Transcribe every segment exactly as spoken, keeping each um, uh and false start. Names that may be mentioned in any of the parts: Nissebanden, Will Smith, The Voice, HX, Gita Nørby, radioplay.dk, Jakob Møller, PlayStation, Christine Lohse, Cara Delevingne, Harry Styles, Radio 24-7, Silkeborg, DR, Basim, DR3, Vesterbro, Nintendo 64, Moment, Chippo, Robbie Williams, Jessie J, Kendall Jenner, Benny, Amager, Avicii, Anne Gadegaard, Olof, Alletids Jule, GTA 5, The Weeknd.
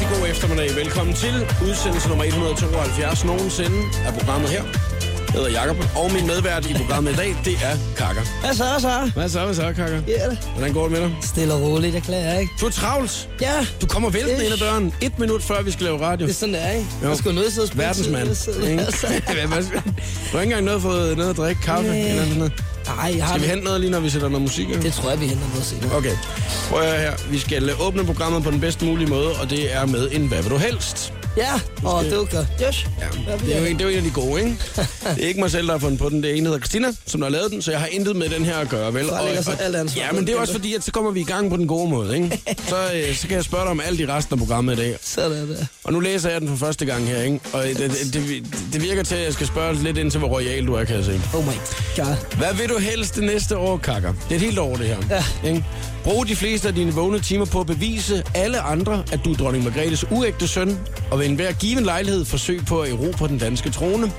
rigtig god eftermiddag. Velkommen til udsendelse nummer et hundrede og tooghalvfjerds nogensinde af programmet her. Jeg hedder Jakob, og min medvært i programmet i dag, det er Kaka. Hvad så, hvad så? Hvad så, hvad så, Kaka? Ja da. Hvordan går det med dig? Stille og roligt, jeg klager ikke. Du er travlt. Ja. Du kommer væltende ind ad døren, et minut før vi skal lave radio. Det er sådan, det er, ikke? Jo. Jeg skulle nødt til at spille verdensmand. Du har ikke engang noget fået noget at drikke, kaffe nee. eller sådan noget. Nej, jeg har... Skal vi hente noget lige, når vi sætter noget musik? Eller? Det tror jeg, vi henter noget senere. Okay. Prøv at høre her. Vi skal åbne programmet på den bedst mulige måde, og det er med en hvad vil du helst? Ja, og oh, skal... det er okay. Yes. Ja. Det er jo en, det er jo en af de gode, ikke? Det er ikke mig selv, der har fundet på den. Det er en, der hedder Kristina, som der har lavet den, så jeg har intet med den her at gøre, vel? Og, og... Ja, men det er også fordi, at så kommer vi i gang på den gode måde, ikke? Så, øh, så kan jeg spørge dig om alt i resten af programmet i dag. Sådan der. Og nu læser jeg den for første gang her, ikke? Og det, det, det, det virker til, at jeg skal spørge lidt ind til, hvor royal du er, kan jeg se. Oh my god. Hvad vil du helst det næste år, Kaka? Det er et helt år, det her. Ja. Ikke? Brug de fleste af dine vågne timer på at bevise alle andre, at du er dronning Margrethes uægte søn, og ved enhver given lejlighed forsøg på at erobre den danske trone.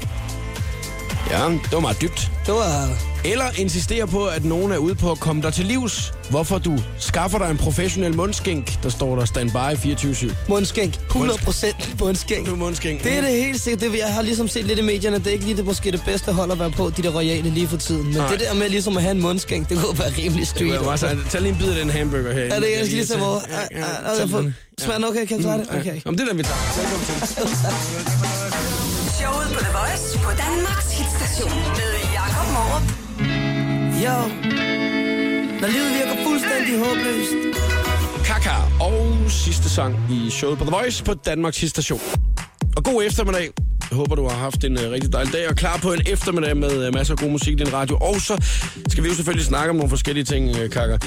Ja, det var meget dybt. Det var... Eller insistere på, at nogen er ude på at komme dig til livs, hvorfor du skaffer dig en professionel mundskænk, der står der standby fireogtyve syv. Mundskænk. hundrede procent mundskænk. Du mundskænk. Det er det helt sikkert. Det, jeg har ligesom set lidt i medierne, det er ikke lige det, måske det bedste hold at være på, de der royale lige for tiden. Men nej, det der med ligesom at have en mundskænk, det kunne være rimelig street. Det var bare tag lige en bid af den hamburger herinde. Ja, det er jeg lige så hvor... Smager den okay? Kan jeg klare det? Okay. Jamen det er der, vi tager. Showet på The Voice på Danmarks hitstation med Jakob Møller. Jo, når livet virker fuldstændig håbløst. Kaka og sidste sang i Showet på The Voice på Danmarks hitstation. Og god eftermiddag. Jeg håber, du har haft en uh, rigtig dejlig dag og klar på en eftermiddag med uh, masser af god musik i din radio. Og så skal vi jo selvfølgelig snakke om nogle forskellige ting, uh, Kaka. Uh,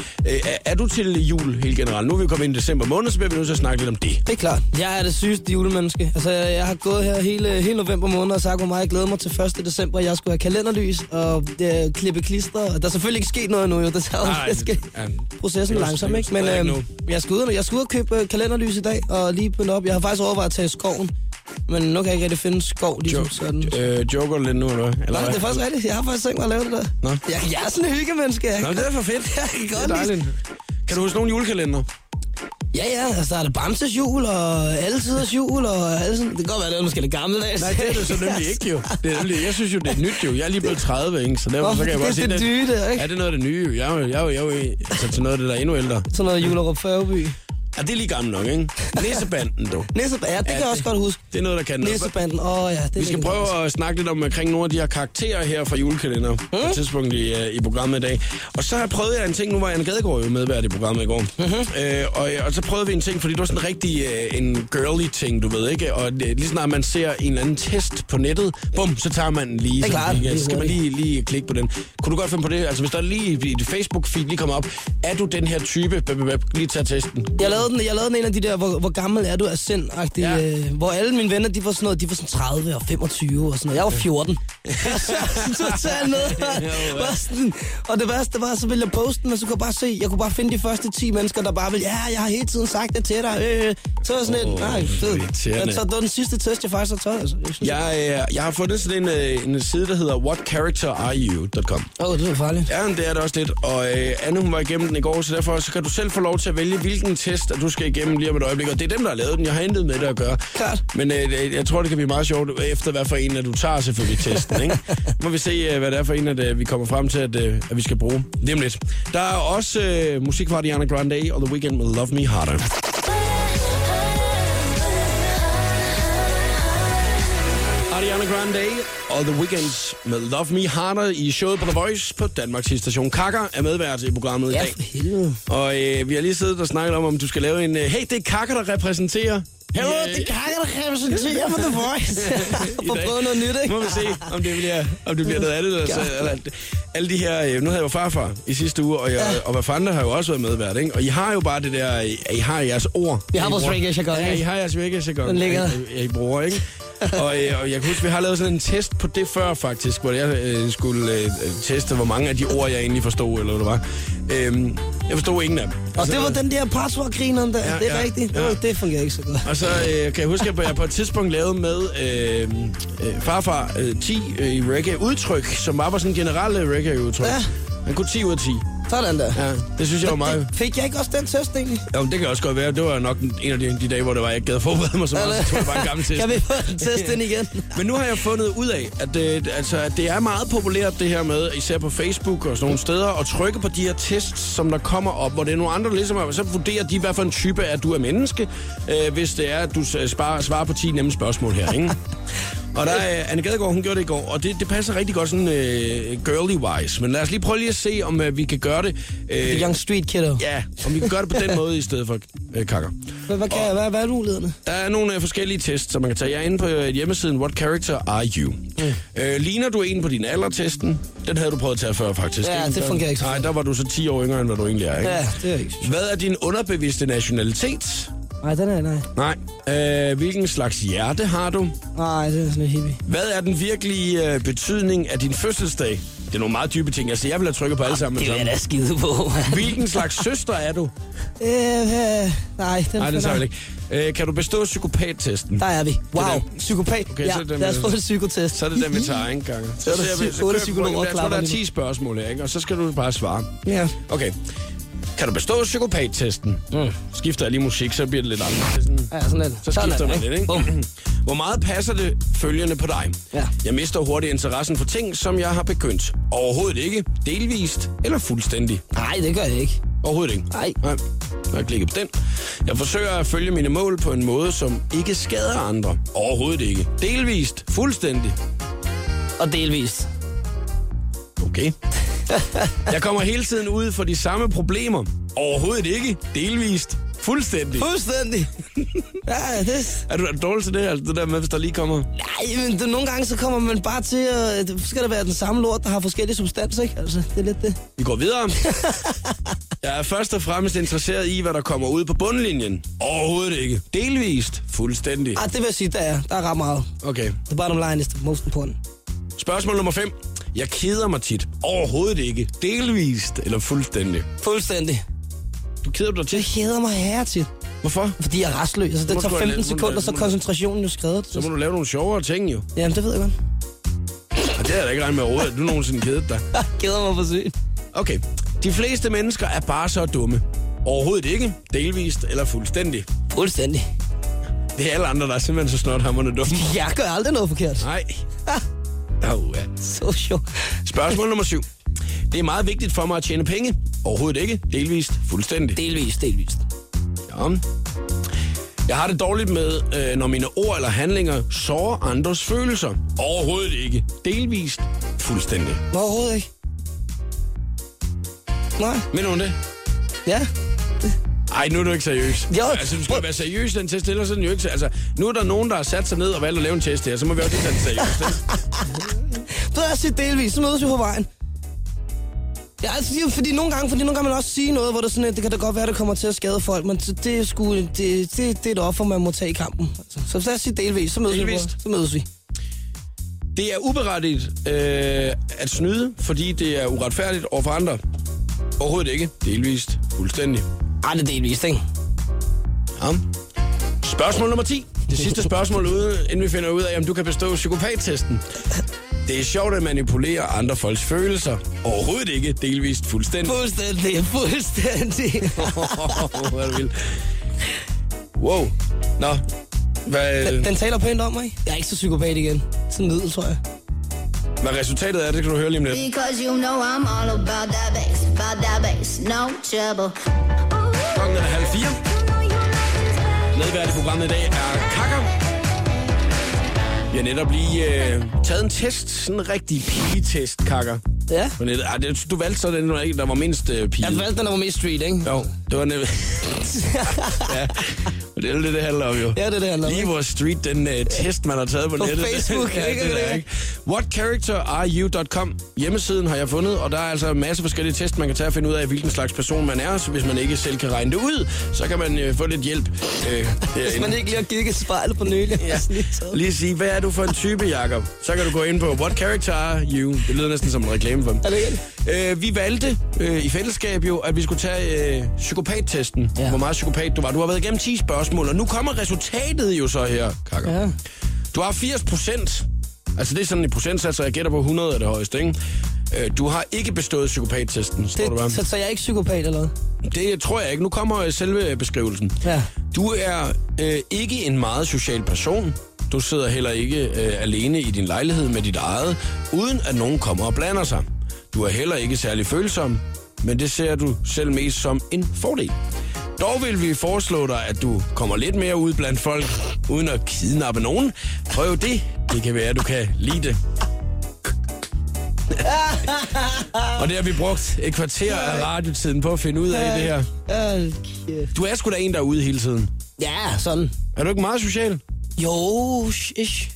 er du til jul helt generelt? Nu er vi kommet ind i december måned, så bliver vi nødt til at snakke lidt om det. Det er klart. Jeg er det sygeste julemenneske. Altså, jeg, jeg har gået her hele, hele november måned og sagt, hvor meget jeg glæder mig til første december. Jeg skulle have kalenderlys og øh, klippe klister. Og der er selvfølgelig ikke sket noget endnu, jo. Det tager nej, det, ja, processen det er langsomt, ikke? Men øh, ikke jeg skal ud jeg skal ud og købe kalenderlys i dag og lige pynte op. Jeg har faktisk overvejet at tage i skoven. Men nu kan jeg ikke rigtig finde skov, ligesom jo- sådan. Øh, joker lidt nu, eller hvad? Nej, det er faktisk rigtigt. Jeg har faktisk tænkt mig at lave det der. Nå. Jeg, jeg er sådan en hyggemenneske. Jeg Nå, det er for fedt. Jeg kan godt det er dejligt. Kan du huske nogle julekalender? Ja, ja. Altså, der er det Bamses jul, og Alletiders jul, og alt sådan. Det kan godt være, det er måske det gamle dag. Nej, det er det så nemlig ikke, jo. Det er nemlig, jeg synes jo, det er nyt, jo. Jeg er lige blevet tredive, ikke? Så derfor så kan jeg bare sige det. Det er det dyre, ikke? Ja, det er noget af det nye, jo. Jeg er jo til noget af det, der er endnu ældre. Sådan noget Julerup Færgeby. Ja, det er lige gammel nok, ikke? Nissebanden, du. Nissebanden, ja, det kan ja, jeg også det, godt huske. Det er noget, der kan noget. Nissebanden, åh oh, ja. Det vi skal prøve godt at snakke lidt om, omkring nogle af de her karakterer her fra julekalender. Hmm? På et tidspunkt i, uh, i programmet i dag. Og så har jeg prøvet jeg en ting, nu var Anne Gadegaard jo medvært i programmet i går. Mm-hmm. Uh, og, og så prøvede vi en ting, fordi det var sådan rigtig uh, en girly ting, du ved ikke? Og uh, lige snart man ser en eller anden test på nettet, bum, så tager man lige. Det klart, lige, ja, så skal man lige, lige klikke på den. Kunne du godt finde på det? Altså hvis der lige i Facebook-feed lige kommer op, er du den her type? Lige tager testen. Den, jeg lavede en af de der, hvor, hvor gammel er du af sind-agtige, ja. øh, hvor alle mine venner, de var sådan noget, de var sådan tredive og femogtyve og sådan noget. Jeg var fjorten. Så totalt noget. Og det værste var, så ville jeg poste den, men så kunne jeg bare se, jeg kunne bare finde de første ti mennesker, der bare ville, ja, jeg har hele tiden sagt det til dig. Øh. Så var sådan oh, et, nej, fedt. Så det var den sidste test, jeg faktisk har taget. Altså. Jeg, synes, jeg, jeg har fundet sådan en, en side, der hedder what character are you dot com. Åh, oh, det var farligt. Ja, det er det også lidt. Og øh, Anne, hun var igennem den i går, så derfor så kan du selv få lov til at vælge, hvilken test at du skal igennem lige om et øjeblik, og det er dem, der har lavet den. Jeg har intet med det at gøre. Klart. Men øh, jeg tror, det kan blive meget sjovt, efter hvad for en, at du tager selvfølgelig testen, ikke? Må vi se, hvad det er for en, at øh, vi kommer frem til, at, øh, at vi skal bruge lige om lidt. Der er også øh, musik fra Ariana Grande og The Weeknd med Love Me Harder. Ariana Grande og The Weeknd med Love Me Harder i Showet på The Voice på Danmarks station. Kaka er medvært i programmet i dag. Ja, for helvede. Og øh, vi har lige siddet og snakket om, om du skal lave en... Øh, hey, det er Kaka, der repræsenterer... Hello, yeah. Det er Kaka, der repræsenterer for The Voice. For at prøve noget nyt, ikke? Må vi se, om det bliver, om det bliver noget af det. Altså, eller, alle de her... Øh, nu havde jeg jo Farfar i sidste uge, og, jeg, ja. og hvad fanden har jo også været medvært, ikke? Og I har jo bare det der... I, I har jeres ord. Vi har vores reggae-jargon. Ja, I har jeres reggae-jargon. Den ligger... I, I, I bruger, ikke? og, øh, og jeg kan huske, vi har lavet sådan en test på det før, faktisk, hvor jeg øh, skulle øh, teste, hvor mange af de ord, jeg egentlig forstod, eller hvad det var. Øhm, jeg forstod ingen af dem. Og altså, det var den der password-grineren der, ja, det er ja, rigtigt. Ja. Det fungerer ikke så godt. Og så øh, kan jeg huske, at jeg på et tidspunkt lavede med øh, øh, farfar øh, ti øh, reggae-udtryk, som bare var sådan generelle reggae-udtryk. Ja. Han kunne ti ud af ti. Sådan der. Ja, det synes jeg var meget. Fik jeg ikke også den test egentlig? Jamen, det kan også godt være. Det var nok en af de, de dage, hvor det var, jeg ikke gad forberede mig så meget. Så tog jeg bare en gammel test. Kan vi få en test ind igen? Men nu har jeg fundet ud af, at det, altså, at det er meget populært det her med, især på Facebook og sådan nogle steder, at trykke på de her tests, som der kommer op, hvor det er nogle andre, der ligesom, så vurderer de, hvad for en type er du er menneske, øh, hvis det er, at du sparer, svarer på ti nemme spørgsmål her, ikke? Og der er Anne Gadegaard, hun gjorde det i går, og det, det passer rigtig godt sådan øh, girly-wise. Men lad os lige prøve lige at se, om øh, vi kan gøre det... Øh, The young street kiddo. Ja, om vi kan gøre det på den måde i stedet for øh, kakker. Hvad, hvad, kan, og, hvad, hvad er mulighederne? Der er nogle øh, forskellige tests, som man kan tage. Jeg er inde på øh, hjemmesiden what character are you. Mm. Øh, ligner du en på din aldertesten? Den havde du prøvet at tage før, faktisk. Ja, det fungerer ikke. Nej, der var du så ti år yngre, end hvad du egentlig er, ikke? Ja, det er ikke. Hvad er din underbevidste nationalitet? Nej, den er nej. Nej. Øh, hvilken slags hjerte har du? Nej, det er sådan lidt hippie. Hvad er den virkelige øh, betydning af din fødselsdag? Det er nogle meget dybe ting. Altså, jeg vil have trykket på alle sammen. Det vil jeg da skide på. Hvilken slags søster er du? Øh, øh, nej, den er nej. Ikke. Øh, kan du bestå psykopattesten? Der er vi. Wow, er psykopat. Okay, ja, lad os få en psykotest. Så er det den, vi tager en gang. Så er det den, vi tager. Der er ti spørgsmål, ikke? Og så skal du bare svare. Ja. Okay. Kan du bestå psykopattesten? Mm. Skifter jeg lige musik, så bliver det lidt andet. Ja, sådan lidt. Så skifter man lidt, ikke? Boom. Hvor meget passer det følgende på dig? Ja. Jeg mister hurtigt interessen for ting, som jeg har begyndt. Overhovedet ikke, delvist eller fuldstændig. Nej, det gør jeg ikke. Overhovedet ikke? Nej. Nej, jeg klikker på den. Jeg forsøger at følge mine mål på en måde, som ikke skader andre. Overhovedet ikke. Delvist, fuldstændig. Og delvist. Okay. Jeg kommer hele tiden ud for de samme problemer. Overhovedet ikke. Delvist. Fuldstændig. Fuldstændig. Ja, det... Er du dårlig til det, altså det der med, hvis der lige kommer... Nej, men det, nogle gange så kommer man bare til at... Det skal da være den samme lort, der har forskellige substanser, ikke? Altså, det er lidt det. Vi går videre. Jeg er først og fremmest interesseret i, hvad der kommer ud på bundlinjen. Overhovedet ikke. Delvist. Fuldstændig. Ah, det vil jeg sige, der er. Der er ret meget. Okay. The bottom line is the most important. Spørgsmål nummer fem. Jeg keder mig tit. Overhovedet ikke. Delvist eller fuldstændig? Fuldstændig. Du keder dig tit? Jeg keder mig her tit. Hvorfor? Fordi jeg er rastløs. Altså, det tager femten sekunder, så koncentrationen er skredet. Så må du lave nogle sjovere ting, jo. Jamen, det ved jeg godt. Og det er da ikke regnet med overhovedet. Du nogensinde kedet dig. Jeg keder mig for sygt. Okay. De fleste mennesker er bare så dumme. Overhovedet ikke. Delvist eller fuldstændig? Fuldstændig. Det er alle andre, der er simpelthen så snothammerne dumme. Jeg gør aldrig noget forkert. Nej. Oh, ja. Så sjovt. Spørgsmål nummer syv. Det er meget vigtigt for mig at tjene penge. Overhovedet ikke. Delvist. Fuldstændig. Delvist. Delvist. Ja. Jeg har det dårligt med, øh, når mine ord eller handlinger sårer andres følelser. Overhovedet ikke. Delvist. Fuldstændig. Overhovedet ikke. Nej. Mener du det? Ja. Ej, nu er du ikke seriøs. Jo. Altså, du skal være seriøs, den test, ellers er den jo ikke. Altså, nu er der nogen, der har sat sig ned og valgt at lave en test her, så må vi også ikke tage den seriøst. Du har set delvis, så mødes vi på vejen. Ja, altså, fordi nogle gange, fordi nogle gange man også sige noget, hvor det sådan, det kan da godt være, det kommer til at skade folk, men det er sgu, det, det, det er et offer, man må tage i kampen. Altså, så lad os sige delvis, så mødes delvist. vi. Så mødes vi. Det er uberettigt øh, at snyde, fordi det er uretfærdigt overfor andre. Overhovedet ikke. Delvist. Fuldstændig. Ej, det er delvist, ikke? Ja. Spørgsmål nummer ti. Det sidste spørgsmål, inden vi finder ud af, om du kan bestå psykopattesten. Det er sjovt at manipulere andre folks følelser. Overhovedet ikke. Delvist. Fuldstændig. Fuldstændig. Fuldstændig. Oh, hvor er det vildt. Wow. Nå. Hvad... Den, den taler pænt om mig. Jeg er ikke så psykopat igen. Sådan middel, tror jeg. Hvad resultatet er, det kan du høre lige om lidt. Because you know I'm all about that bass, about that bass, no trouble. Klokken er halv fire. Medvært i programmet i dag er Kaka. Vi har netop lige øh, taget en test, sådan en rigtig pigetest, Kaka. Ja. Du valgte så den, der var mindst øh, pige. Jeg valgte den, der var mest street, ikke? Jo, det var nemlig... Ja. Det er det, det handler om, jo. Ja, det er det, handler om. Lige vores street, den uh, test, man har taget på, på nettet. På Facebook, ja, ikke det, det, ikke? what character are you dot com hjemmesiden har jeg fundet, og der er altså en masse forskellige tests, man kan tage og finde ud af, hvilken slags person man er. Så hvis man ikke selv kan regne det ud, så kan man uh, få lidt hjælp. Uh, hvis man ikke lige har kigget spejlet på nylig. Ja. Lige sige, hvad er du for en type, Jakob? Så kan du gå ind på what character are you. Det lyder næsten som en reklame for dem. Er det uh, vi valgte uh, i fællesskab jo, at vi skulle tage uh, psykopattesten. Ja. Hvor meget psykopat du var. Du har været igennem ti spørgsmål. Og nu kommer resultatet jo så her, Kaka. Ja. Du har firs procent. Altså det er sådan en procentsats, så jeg gætter på hundrede er det højeste, ikke? Øh, du har ikke bestået psykopattesten, står det, du bare. Så, så jeg er ikke psykopat eller noget? Det tror jeg ikke. Nu kommer selve beskrivelsen. Ja. Du er øh, ikke en meget social person. Du sidder heller ikke øh, alene i din lejlighed med dit eget, uden at nogen kommer og blander sig. Du er heller ikke særlig følsom, men det ser du selv mest som en fordel. Dog vil vi foreslå dig, at du kommer lidt mere ud blandt folk, uden at kidnappe nogen. Prøv det. Det kan være, at du kan lide det. Og det har vi brugt et kvarter af radiotiden på at finde ud af det her. Du er sgu da en, der er ude hele tiden. Ja, sådan. Er du ikke meget social? Jo, ish.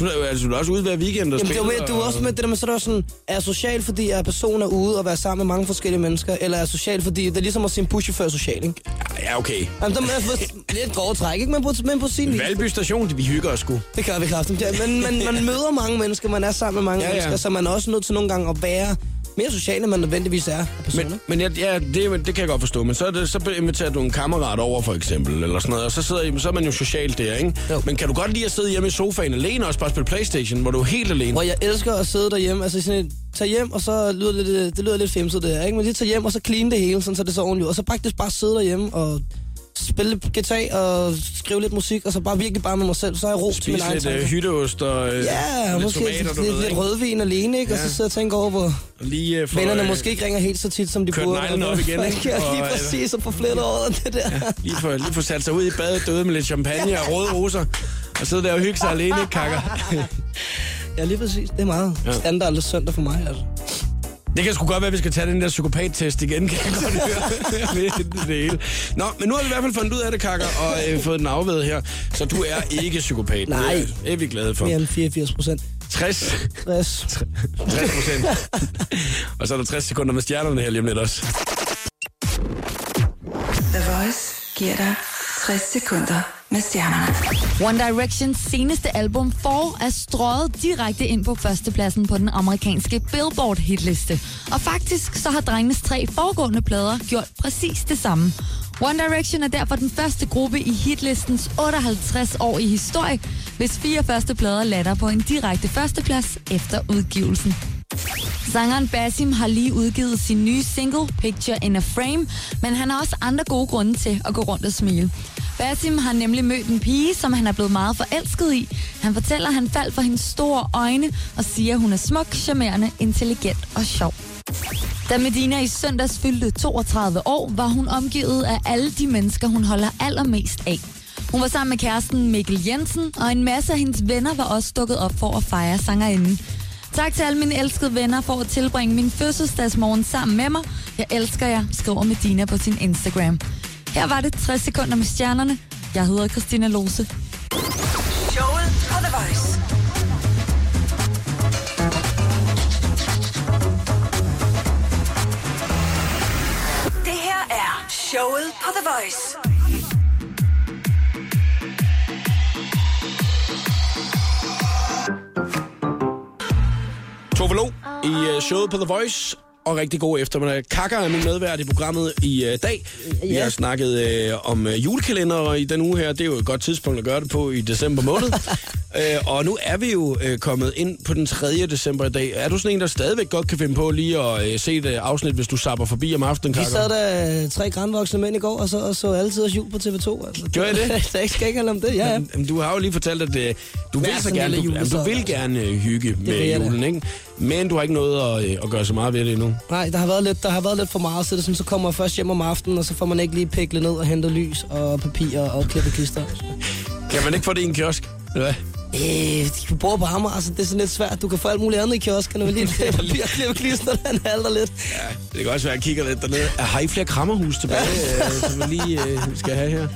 Du er altså du er også ude hver weekend og spiller. Jamen, det er, du er også med det der med, så er sådan, er jeg social, fordi jeg er person er ude og være sammen med mange forskellige mennesker, eller er jeg social, fordi det er ligesom at sige en pushefør social, ikke? Ja, okay. Jamen, der er lidt grove træk, ikke? Men på, men på sin vis. Valby Station, vi hygger os sgu. Det gør vi kraftigt. Ja, men man, man møder mange mennesker, man er sammen med mange ja, ja. mennesker, så man er også nødt til nogle gange at være mere sociale, man nødvendigvis er personer. Men, men ja, det, det kan jeg godt forstå. Men så, det, så inviterer du en kammerat over, for eksempel, eller sådan noget, og så, sidder, så er man jo socialt der, ikke? Jo. Men kan du godt lide at sidde hjemme i sofaen alene og bare spille PlayStation, hvor du er helt alene? Hvor jeg elsker at sidde derhjemme, altså sådan et, tage hjem, og så lyder det, det, det lyder lidt femset det her, ikke? Men lige tage hjem, og så clean det hele, sådan, så det så ordentligt. Og så faktisk bare sidde derhjemme og spille guitar og skrive lidt musik, og så bare virkelig bare med mig selv, så har jeg ro til min egen tanker. Spise lidt uh, hytteost og uh, ja, lidt måske tomater, du lidt, ved, lidt rødvin alene, ikke? Ja. Og så sidder jeg og tænker over, hvor lige, uh, vennerne øh, måske ikke ringer helt så tit, som de burde. Kørt neglen op igen, ikke? Og, lige præcis, og på flere år og det der. Ja, lige for, lige for sat sig ud i badet, døde med lidt champagne og røde roser, og sidde der og hygge sig alene, ikke, Kaka? Ja, lige præcis. Det er meget standard ja. søndag for mig, altså. Det kan sgu godt være, at vi skal tage den der psykopat-test igen, kan jeg godt høre. Det hele. Nå, men nu har vi i hvert fald fundet ud af det, Kaka, og øh, fået den afved her. Så du er ikke psykopat. Nej. Det er, er vi glade for. Mere end fireogfirs procent. tres. tres. tres procent. Og så er der tres sekunder med stjernerne her lige om lidt også. The Voice giver dig tres sekunder med stjernerne. One Directions seneste album, Fall, er strøget direkte ind på førstepladsen på den amerikanske Billboard-hitliste. Og faktisk så har drengenes tre foregående plader gjort præcis det samme. One Direction er derfor den første gruppe i hitlistens otteoghalvtreds år i historie, hvis fire første plader lander på en direkte førsteplads efter udgivelsen. Sangeren Basim har lige udgivet sin nye single, Picture in a Frame, men han har også andre gode grunde til at gå rundt og smile. Basim har nemlig mødt en pige, som han er blevet meget forelsket i. Han fortæller, at han faldt for hendes store øjne og siger, at hun er smuk, charmerende, intelligent og sjov. Da Medina i søndags fyldte toogtredive år, var hun omgivet af alle de mennesker, hun holder allermest af. Hun var sammen med kæresten Mikkel Jensen, og en masse af hendes venner var også dukket op for at fejre sangerinden. Tak til alle mine elskede venner for at tilbringe min fødselsdagsmorgen sammen med mig. Jeg elsker jer, skriver Medina på sin Instagram. Her var det tres sekunder med stjernerne. Jeg hedder Christine Lohse. Showet på The Voice. Det her er Showet på The Voice. Tove Lo i Showet på The Voice, og rigtig god eftermiddag. Kaka er min medvært i programmet i dag. Vi har snakket øh, om julekalender i den uge her. Det er jo et godt tidspunkt at gøre det på i december måned. øh, og nu er vi jo øh, kommet ind på den tredje december i dag. Er du sådan en, der stadigvæk godt kan finde på lige at øh, se et afsnit, hvis du zapper forbi om aftenen, Kaka? Vi sad der øh, tre grandvoksne mænd i går, og så, og så Alletids Jule på T V to. Altså, gjorde jeg det? Der skal ikke handle om det, ja. Men, du har jo lige fortalt, at øh, du, vil så gerne, du, jamen, du vil gerne øh, hygge med julen, ikke? Men du har ikke noget at, øh, at gøre så meget ved det endnu. Nej, der har været lidt, der har været lidt for meget, så det sådan, så kommer jeg først hjem om aftenen, og så får man ikke lige piklet ned og hentet lys og papir og klippeklister. Kan man ikke få det i en kiosk, eller hvad? Øh, de bruger på Amager, altså det er sådan lidt svært. Du kan få alt muligt andet i kioskerne, men lige det papir og klippeklister, den halter lidt. Ja, det kan også være, at jeg kigger lidt dernede. Har I flere krammerhus tilbage, øh, som vi lige øh, skal have her?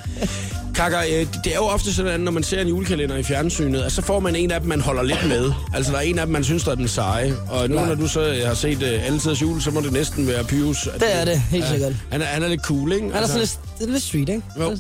Kaka, det er jo ofte sådan, når man ser en julekalender i fjernsynet, at så får man en af dem, man holder lidt med. Altså, der er en af dem, man synes, der er den seje. Og nu, nej, når du så har set uh, Alletids Jule, så må det næsten være Pius. Det er det, helt sikkert. Uh, han, han er lidt cool, ikke? Han er sådan altså, lidt, lidt street, ikke? Jo.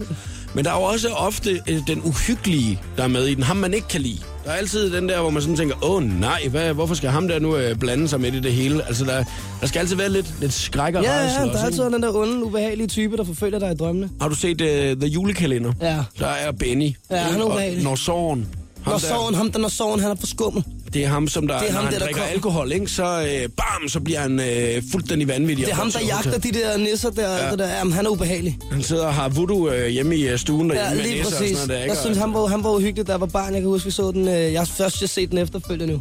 Men der er jo også ofte uh, den uhyggelige, der er med i den. Ham, man ikke kan lide. Der er altid den der, hvor man sådan tænker, åh nej, hvad, hvorfor skal ham der nu øh, blande sig med det, det hele? Altså, der, der skal altid være lidt, lidt skræk og ja, rejse. Ja, der er altid den der onde, ubehagelige type, der forfølger dig i drømmene. Har du set uh, The Julekalender? Ja. Der er Benny. Ja, han er ubehagelig. Og Når Sorgen. Når Sorgen, ham der Når Sorgen, han er for skummel. Det er ham, som der, det er ham, når han der, der drikker kom. alkohol, ikke? Så, øh, bam, så bliver han øh, fuldstændig vanvittig. Det er ham, der jagter de der nisser der. Ja. Det der. Jamen, han er ubehagelig. Han sidder og har voodoo øh, hjemme i stuen derhjemme ja, med nisser præcis. og sådan noget. Der, jeg synes, han var, han var uhyggelig, da jeg var barn. Jeg kan huske, vi så den. Øh, jeg har først jeg set den efterfølgende nu.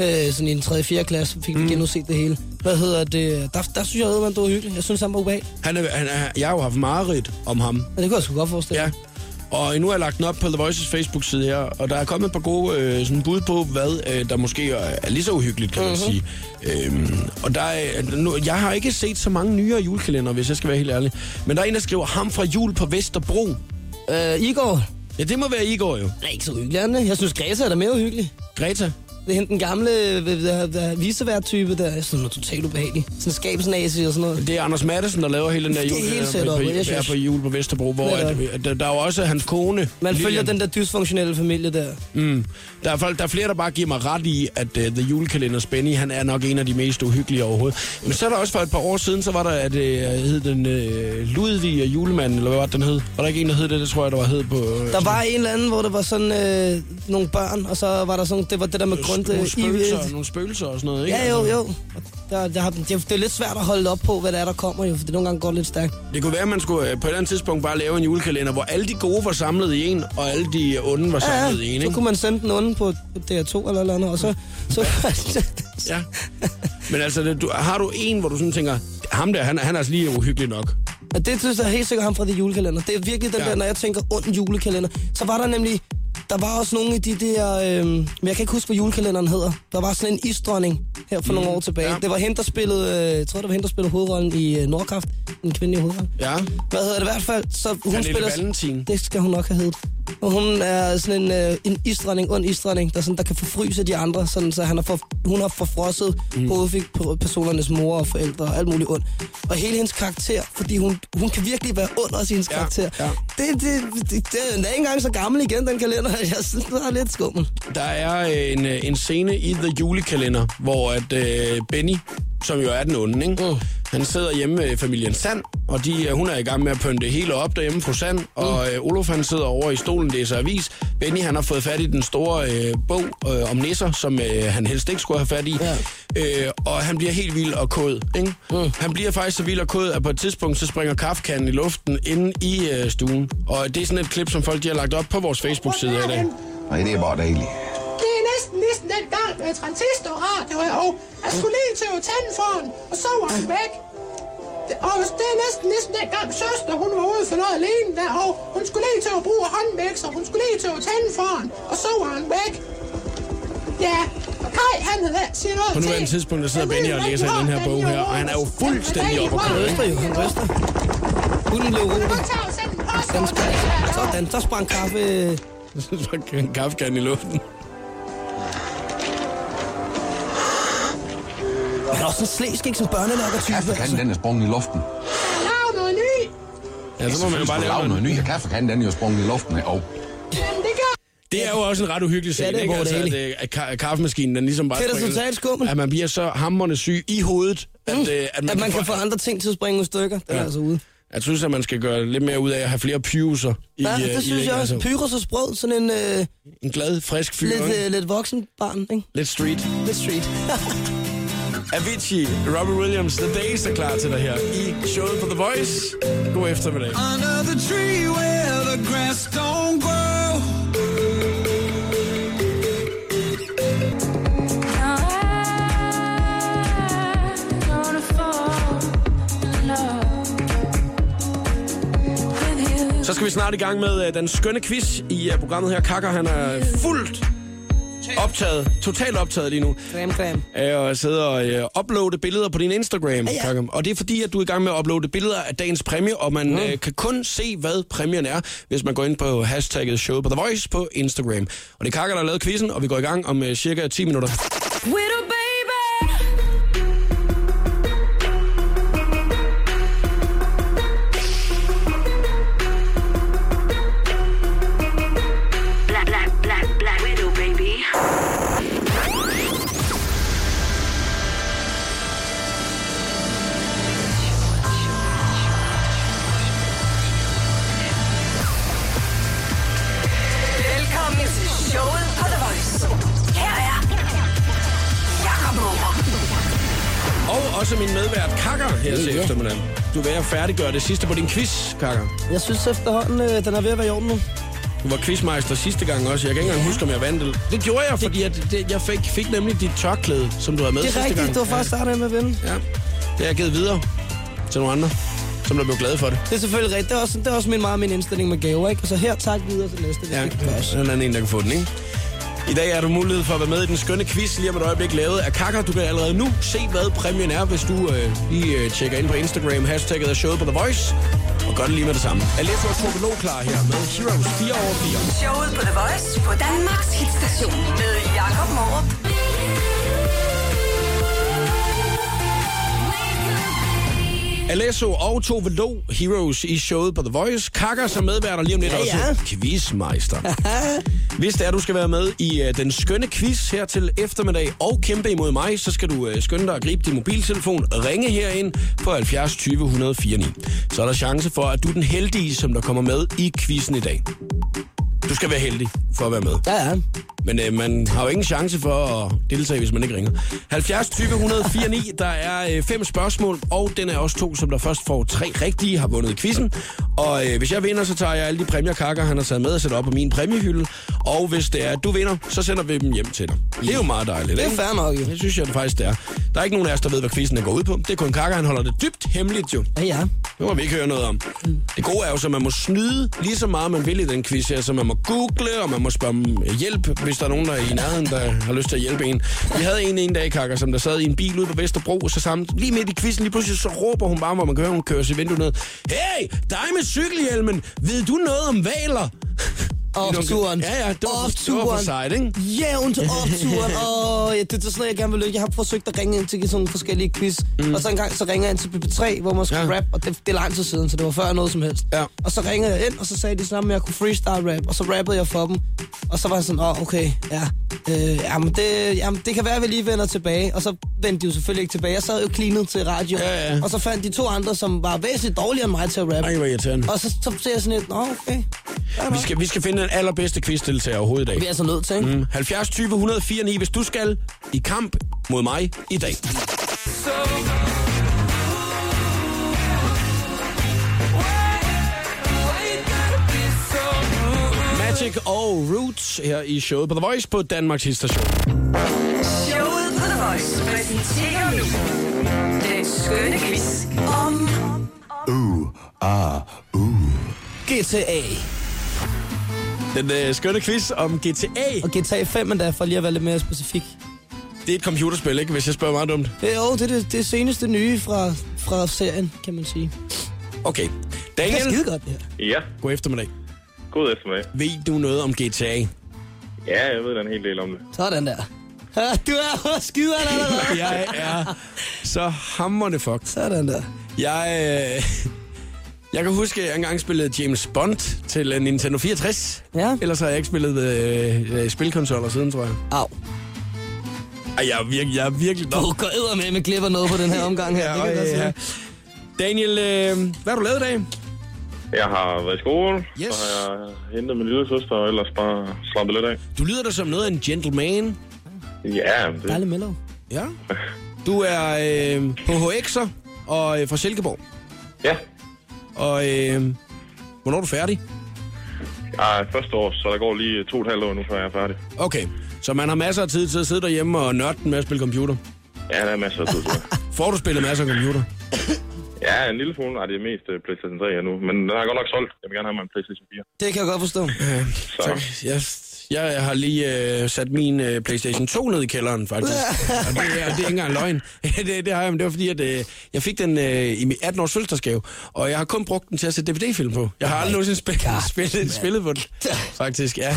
Øh, sådan i den tredje fjerde klasse fik vi mm. genudset det hele. Hvad hedder det? Der, der synes jeg, at det var hyggeligt. Jeg synes, han var ubehagelig. Han er, han er, jeg har jo haft mareridt om ham. Ja, det kunne jeg sgu godt forestille. Ja. Og nu har jeg lagt den op på The Voices Facebook-side her, og der er kommet et par gode øh, sådan bud på, hvad øh, der måske er, er lige så uhyggeligt, kan man uh-huh. sige. Øhm, og der er, nu, jeg har ikke set så mange nyere julekalender, hvis jeg skal være helt ærlig. Men der er en, der skriver, ham fra jul på Vesterbro. Øh, Igor. Ja, det må være Igor jo. Nej, ikke så uhyggeligt. Jeg synes, Greta er da mere uhyggelig. Greta? Det er hende den gamle visevært-type der. Jeg synes, hun er totalt ubehagelig. Sådan skabsnase og sådan noget. Det er Anders Madsen, der laver hele den der jul. Det er helt set op, jeg synes. På jul på Vesterbro, hvor ja. at, der, der er jo også hans kone. Man Lillian. Følger den der dysfunktionelle familie der. Mm. Der, er folk, der er flere, der bare giver mig ret i, at uh, The Julekalender Benny, han er nok en af de mest uhyggelige overhovedet. Men så er der også for et par år siden, så var der, at uh, hed den uh, Ludvig og Julemanden, eller hvad var den hed? Var der ikke en, der hed det? Det tror jeg, der var hed på... Uh, der var en eller anden, hvor der var sådan uh, nogle børn, og så var der sådan, det var det der med grøn. Nogle spøgelser, nogle spøgelser og sådan noget, ikke? Ja, jo, jo. Der, der, det, er, det er lidt svært at holde op på, hvad der er, der kommer jo, for det nogle gange går lidt stærkt. Det kunne være, at man skulle på et eller andet tidspunkt bare lave en julekalender, hvor alle de gode var samlet i en, og alle de onde var samlet ja, ja. i en, ikke? Så kunne man sende den onde på D R to eller andet, og så... så ja. Men altså, det, du, har du en, hvor du sådan tænker, ham der, han, han er altså lige uhyggelig nok? Ja, det synes jeg er helt sikkert ham fra The Julekalender. Det er virkelig den ja. der, når jeg tænker ond julekalender. Så var der nemlig... Der var også nogle af de der... Øh, men jeg kan ikke huske, hvad julekalenderen hedder. Der var sådan en isdronning her for mm. nogle år tilbage. Ja. Det var hende, der spillede... Øh, jeg tror, det var hende, der spillede hovedrollen i øh, Nordkraft. Den kvindelige hovedrolle. Ja. Hvad hedder det i hvert fald? Så hun Annette spiller... Valentin. Det skal hun nok have heddet. Og hun er sådan en, øh, en isdronning, ond isdronning, der, sådan, der kan forfryse de andre. Sådan, så han har for, hun har forfrosset mm. både fik personernes mor og forældre og alt muligt ondt. Og hele hendes karakter, fordi hun, hun kan virkelig være ond også i hendes ja. karakter. Ja. Det, det, det, det, den er ikke engang så gammel igen, den kalender. Jeg synes, det er lidt skummel. Der er en, en scene i The Julekalender, hvor at, øh, Benny, som jo er den onde, ikke? Mm. Han sidder hjemme med familien Sand, og de, hun er i gang med at pynte det hele op derhjemme, fru Sand, og mm. øh, Olof han sidder over i stolen, læser avis. Benny han har fået fat i den store øh, bog øh, om nisser, som øh, han helst ikke skulle have fat i, ja. øh, og han bliver helt vild og kod, ikke? Mm. Han bliver faktisk så vild og kod, at på et tidspunkt, så springer kaffekanden i luften inde i øh, stuen. Og det er sådan et klip, som folk de har lagt op på vores Facebook-side i dag. Nej, det er bare dejligt. Det er næsten, næsten den gang med transistorradio herovre. Jeg skulle lige til at tænde for ham, og så var han væk. Og det er næsten, næsten den gang søster, hun var ude for noget alene derovre. Hun skulle lige til at bruge håndvækst, og hun skulle lige til at tænde for ham, og så var han væk. Ja, og Kai, han havde siger noget til. På nuværende tidspunkt, der sidder Benny og læser i den her bog her, og han er jo fuldstændig oppe og ryster jo. Han ryster. Hunden blev ude. Sådan, så sprang kaffe... Så sprang kaffekanden i luften. Han er også en slæsk, ikke? Sådan en børnelokker-type. Kaffekanden, den er sprunget i luften. Lav noget ny! Ja, så må man jo bare lave noget ny. Og kaffekanden, den er jo sprunget i luften af. Jamen, det gør... Det er jo også en ret uhyggelig scene, ja, det er, ikke? Altså, at, at kaffemaskinen, den ligesom bare... Det er da totalt skummel. At man bliver så hamrende syg i hovedet, at, mm. at, at man... At man kan få andre ting til at springe i stykker. Det er ja. altså ude. Jeg synes, at man skal gøre lidt mere ud af at have flere pyruser. Ja, i, det i, synes i, jeg også. Altså. Pyrus og sprød, sådan en... Øh, en glad, frisk fyr. Lidt, øh, lidt voksen barn, ikke? Lidt street. Lidt street. Avicii, Robbie Williams, The Days er klar til dig her i showet på The Voice. God eftermiddag. Under the tree where the grass don't grow. Så skal vi snart i gang med uh, den skønne quiz i uh, programmet her. Kaka, han er fuldt optaget, totalt optaget lige nu. Glam, glam. Og sidder og øh, uploader billeder på din Instagram. Ja, ja. Og det er fordi, at du er i gang med at uploade billeder af dagens præmie, og man mm. øh, kan kun se, hvad præmien er, hvis man går ind på hashtagget show på The Voice på Instagram. Og det er Kaka, der har lavet quizzen, og vi går i gang om øh, cirka ti minutter. Showet på The Voice. Her er også min medvært Kaka her til ja. eftermiddag. Du er ved at færdiggøre det sidste på din quiz, Kaka. Jeg synes efterhånden, den er ved at være i orden nu. Du var quizmeister sidste gang også. Jeg kan ikke engang huske, om jeg vandt. Det gjorde jeg, fordi at det, jeg fik, fik nemlig dit tørklæde, som du havde med sidste gang. Det er rigtigt, du var faktisk startet med at vinde. Ja, det har jeg givet videre til nogle andre, som der blev glade for det. Det er selvfølgelig rigtigt. Det er også, det er også min, meget min indstilling med gaver, ikke? Og så her, tak videre til næste. Ja, der er en, der kan få den, ikke? I dag er du mulighed for at være med i den skønne quiz, lige om et øjeblik lavet af Kaka. Du kan allerede nu se, hvad præmien er, hvis du øh, lige øh, tjekker ind på Instagram. Hashtagget er showet på The Voice. Og gør det lige med det samme. Alletids Jule klar her med Heroes fire over fire. Showet på The Voice på Danmarks hitstation med Jakob Møller. Alesso og Tove Lo, Heroes i showet på The Voice. Kaka som medværter lige om lidt ja, ja. også. Quizmeister. Hvis det er, du skal være med i uh, den skønne quiz her til eftermiddag og kæmpe imod mig, så skal du uh, skynde dig at gribe din mobiltelefon og ringe herind på halvfjerds tyve et nul fire ni. Så er der chance for, at du er den heldige, som der kommer med i quizzen i dag. Du skal være heldig for at være med. Ja, ja. Men øh, man har jo ingen chance for at deltage, hvis man ikke ringer. halvfjerds tyve et nul fire ni, der er øh, fem spørgsmål, og den er også to, som der først får tre rigtige, har vundet quizzen. Og øh, hvis jeg vinder, så tager jeg alle de præmier, Kaka han har taget med og sætter op på min præmiehylde. Og hvis det er, at du vinder, så sender vi dem hjem til dig. Det er jo meget dejligt, ikke? Det er fair nok, jo. Det synes jeg det faktisk, det er. Der er ikke nogen af os, der ved, hvad quizzen går ud på. Det er kun Kaka, han holder det dybt hemmeligt, jo. Ja, ja. Nu må vi ikke høre noget om. Det gode er jo, at man må snyde lige så meget, man vil i den quiz her, så man må google, og man må spørge om hjælp, hvis der er nogen, der er i nærheden, der har lyst til at hjælpe en. Vi havde en en dag, Kaka, som der sad i en bil ude på Vesterbro, og så sammen, lige midt i quizzen, lige pludselig så råber hun bare, hvor man kan høre, hun kører sig i vinduet ned. Hey, dig med cykelhjelmen, ved du noget om valer? Off-turen. Ja, ja, det var, det var for sejt, ikke? Jævnt off-turen. Åh, oh, ja, det er sådan noget, jeg gerne vil løbe. Jeg har forsøgt at ringe ind til sådan forskellige quiz. Mm. Og så en gang, så ringer jeg ind til B B tre, hvor man skal ja. rap. Og det, det er lang tid siden, så det var før noget som helst. Ja. Og så ringede jeg ind, og så sagde de sådan, at jeg kunne freestyle rap. Og så rappede jeg for dem. Og så var jeg sådan, åh, oh, okay, ja. Øh, jamen, det, jamen, det kan være, at vi lige vender tilbage. Og så vendte de jo selvfølgelig ikke tilbage. Jeg sad jo cleanet til radio. Ja, ja. Og så fandt de to andre, som var væsentligt dårligere end mig til at rappe. Det var irriterende. Og så ser jeg sådan lidt, åh, okay. Vi skal, vi skal finde den allerbedste quizdeltager overhovedet i dag. Vi er så nødt til, ikke? Mm. halvfjerds tyve et nul fire ni, hvis du skal i kamp mod mig i dag. Magic og Roots her i showet på The Voice på Danmarks hitstation. Showet på The Voice præsenterer nu den skønne quiz om... Uh, ah, uh. G T A. Den øh, skønne quiz om G T A. Og G T A fem endda, for lige at være lidt mere specifik. Det er et computerspil, ikke? Hvis jeg spørger meget dumt. Det, jo, det er det, det seneste nye fra, fra serien, kan man sige. Okay. Daniel. Det er skide godt, det her. Ja. God eftermiddag. God eftermiddag. Ved du noget om G T A? Ja, jeg ved da en hel del om det. Sådan der. Du er skide allerede. Jeg er så hammerende fuck. Sådan der. Jeg... Øh... Jeg kan huske, at jeg engang spillede James Bond til Nintendo fireogtres. Ja. Ellers har jeg ikke spillet øh, spilkonsoller siden, tror jeg. Au. Ej, jeg er, virke, jeg er virkelig... Du går eddermame med klipper noget på den her omgang her. Ja, det kan ja. Daniel, øh, hvad har du lavet i dag? Jeg har været i skole, yes. Så har jeg hentet min lille søster, og ellers bare slappet lidt af. Du lyder da som noget af en gentleman. Ja. Det... Dejlig mellow. Ja. Du er øh, på H X'er og øh, fra Silkeborg. Ja. Og øh, hvornår er du færdig? Jeg er første år, så der går lige to og et halvt år nu, før jeg er færdig. Okay, så man har masser af tid til at sidde derhjemme og nørde med at spille computer? Ja, der er masser af tid til. Får du spillet masser af computer? Ja, en lille smule. Nej, det er mest PlayStation tre her nu, men den har jeg godt nok solgt. Jeg vil gerne have mig en PlayStation fire. Det kan jeg godt forstå. Øh, så. Tak. Jeg, jeg har lige øh, sat min øh, PlayStation to ned i kælderen, faktisk. Og det, er, det er ikke engang løgn. det, det har jeg, men det var fordi, at øh, jeg fik den øh, i min atten års fødselsdagsgave, og jeg har kun brugt den til at sætte D V D-film på. Jeg har aldrig nogensinde spil, spillet, spillet på den, faktisk. Ja,